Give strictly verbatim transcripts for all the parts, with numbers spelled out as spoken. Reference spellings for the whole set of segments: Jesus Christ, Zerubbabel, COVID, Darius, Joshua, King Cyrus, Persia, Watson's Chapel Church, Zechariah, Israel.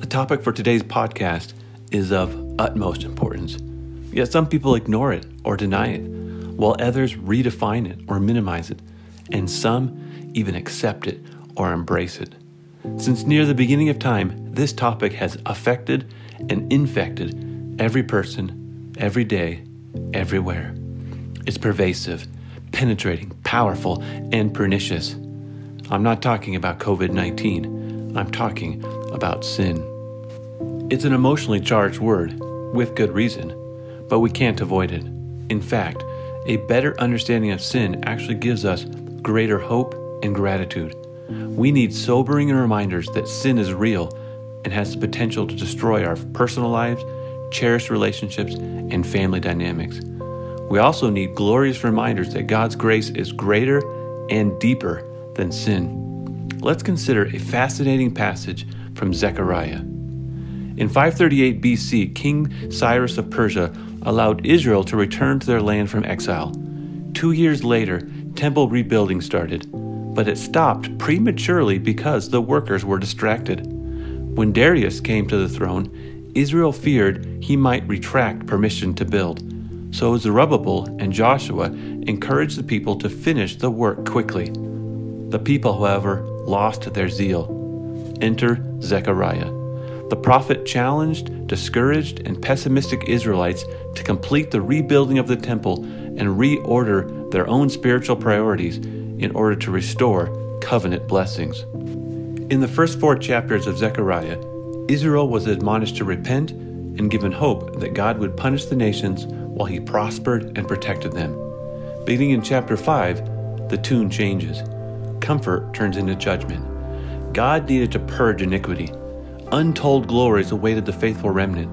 The topic for today's podcast is of utmost importance, yet some people ignore it or deny it, while others redefine it or minimize it, and some even accept it or embrace it. Since near the beginning of time, this topic has affected and infected every person, every day, everywhere. It's pervasive, penetrating, powerful, and pernicious. I'm not talking about covid nineteen. I'm talking about sin. It's an emotionally charged word, with good reason, but we can't avoid it. In fact, a better understanding of sin actually gives us greater hope and gratitude. We need sobering reminders that sin is real and has the potential to destroy our personal lives, cherished relationships, and family dynamics. We also need glorious reminders that God's grace is greater and deeper than sin. Let's consider a fascinating passage from Zechariah. In five thirty-eight B C, King Cyrus of Persia allowed Israel to return to their land from exile. Two years later, temple rebuilding started, but it stopped prematurely because the workers were distracted. When Darius came to the throne, Israel feared he might retract permission to build. So Zerubbabel and Joshua encouraged the people to finish the work quickly. The people, however, lost their zeal. Enter Zechariah. The prophet challenged, discouraged, and pessimistic Israelites to complete the rebuilding of the temple and reorder their own spiritual priorities in order to restore covenant blessings. In the first four chapters of Zechariah, Israel was admonished to repent and given hope that God would punish the nations while he prospered and protected them. Beginning in chapter five, the tune changes. Comfort turns into judgment. God needed to purge iniquity. Untold glories awaited the faithful remnant,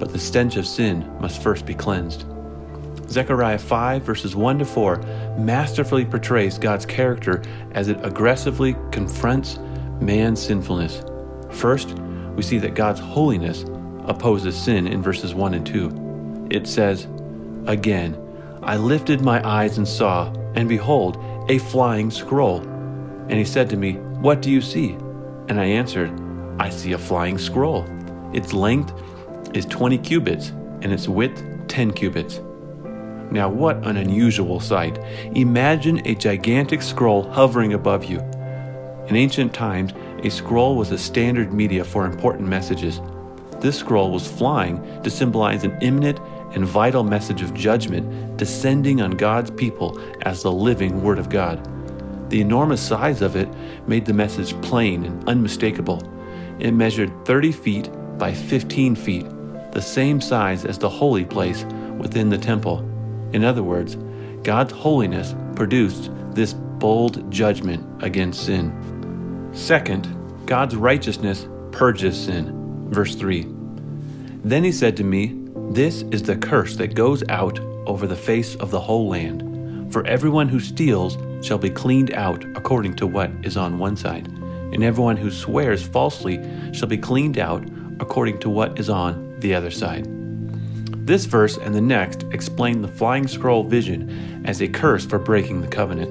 but the stench of sin must first be cleansed. Zechariah five, verses one to four masterfully portrays God's character as it aggressively confronts man's sinfulness. First, we see that God's holiness opposes sin in verses one and two. It says, "Again, I lifted my eyes and saw, and behold, a flying scroll. And he said to me, 'What do you see?' And I answered, 'I see a flying scroll. Its length is twenty cubits, and its width ten cubits. Now what an unusual sight. Imagine a gigantic scroll hovering above you. In ancient times, a scroll was a standard media for important messages. This scroll was flying to symbolize an imminent and vital message of judgment descending on God's people as the living Word of God. The enormous size of it made the message plain and unmistakable. It measured thirty feet by fifteen feet, the same size as the holy place within the temple. In other words, God's holiness produced this bold judgment against sin. Second, God's righteousness purges sin. Verse three, "Then he said to me, 'This is the curse that goes out over the face of the whole land. For everyone who steals shall be cleaned out according to what is on one side, and everyone who swears falsely shall be cleaned out according to what is on the other side.'" This verse and the next explain the flying scroll vision as a curse for breaking the covenant.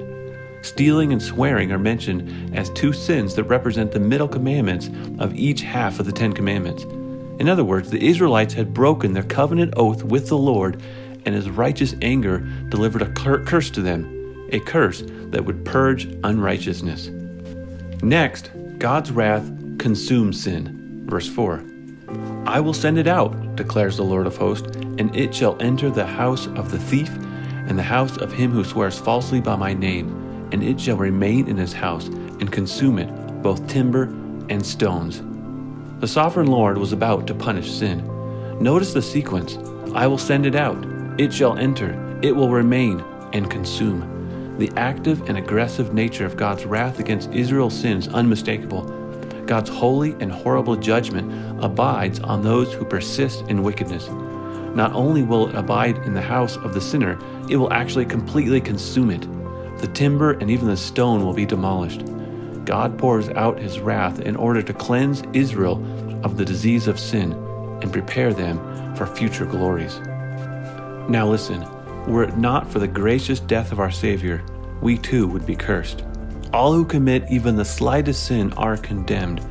Stealing and swearing are mentioned as two sins that represent the middle commandments of each half of the Ten Commandments. In other words, the Israelites had broken their covenant oath with the Lord, and his righteous anger delivered a curse to them, a curse that would purge unrighteousness. Next, God's wrath consumes sin. Verse four, "I will send it out, declares the Lord of hosts, and it shall enter the house of the thief and the house of him who swears falsely by my name, and it shall remain in his house and consume it, both timber and stones." The sovereign Lord was about to punish sin. Notice the sequence. I will send it out. It shall enter. It will remain and consume. The active and aggressive nature of God's wrath against Israel's sin is unmistakable. God's holy and horrible judgment abides on those who persist in wickedness. Not only will it abide in the house of the sinner, it will actually completely consume it. The timber and even the stone will be demolished. God pours out his wrath in order to cleanse Israel of the disease of sin and prepare them for future glories. Now listen. Were it not for the gracious death of our Savior, we too would be cursed. All who commit even the slightest sin are condemned,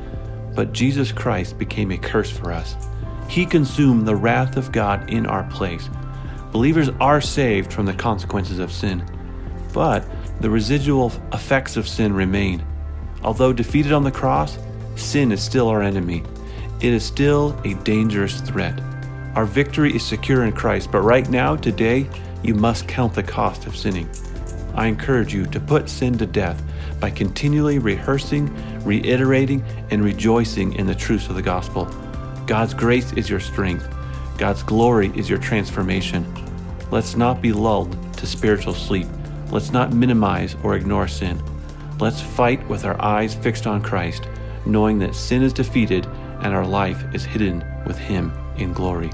but Jesus Christ became a curse for us. He consumed the wrath of God in our place. Believers are saved from the consequences of sin, but the residual effects of sin remain. Although defeated on the cross, sin is still our enemy. It is still a dangerous threat. Our victory is secure in Christ, but right now, today, you must count the cost of sinning. I encourage you to put sin to death by continually rehearsing, reiterating, and rejoicing in the truths of the gospel. God's grace is your strength. God's glory is your transformation. Let's not be lulled to spiritual sleep. Let's not minimize or ignore sin. Let's fight with our eyes fixed on Christ, knowing that sin is defeated and our life is hidden with Him in glory.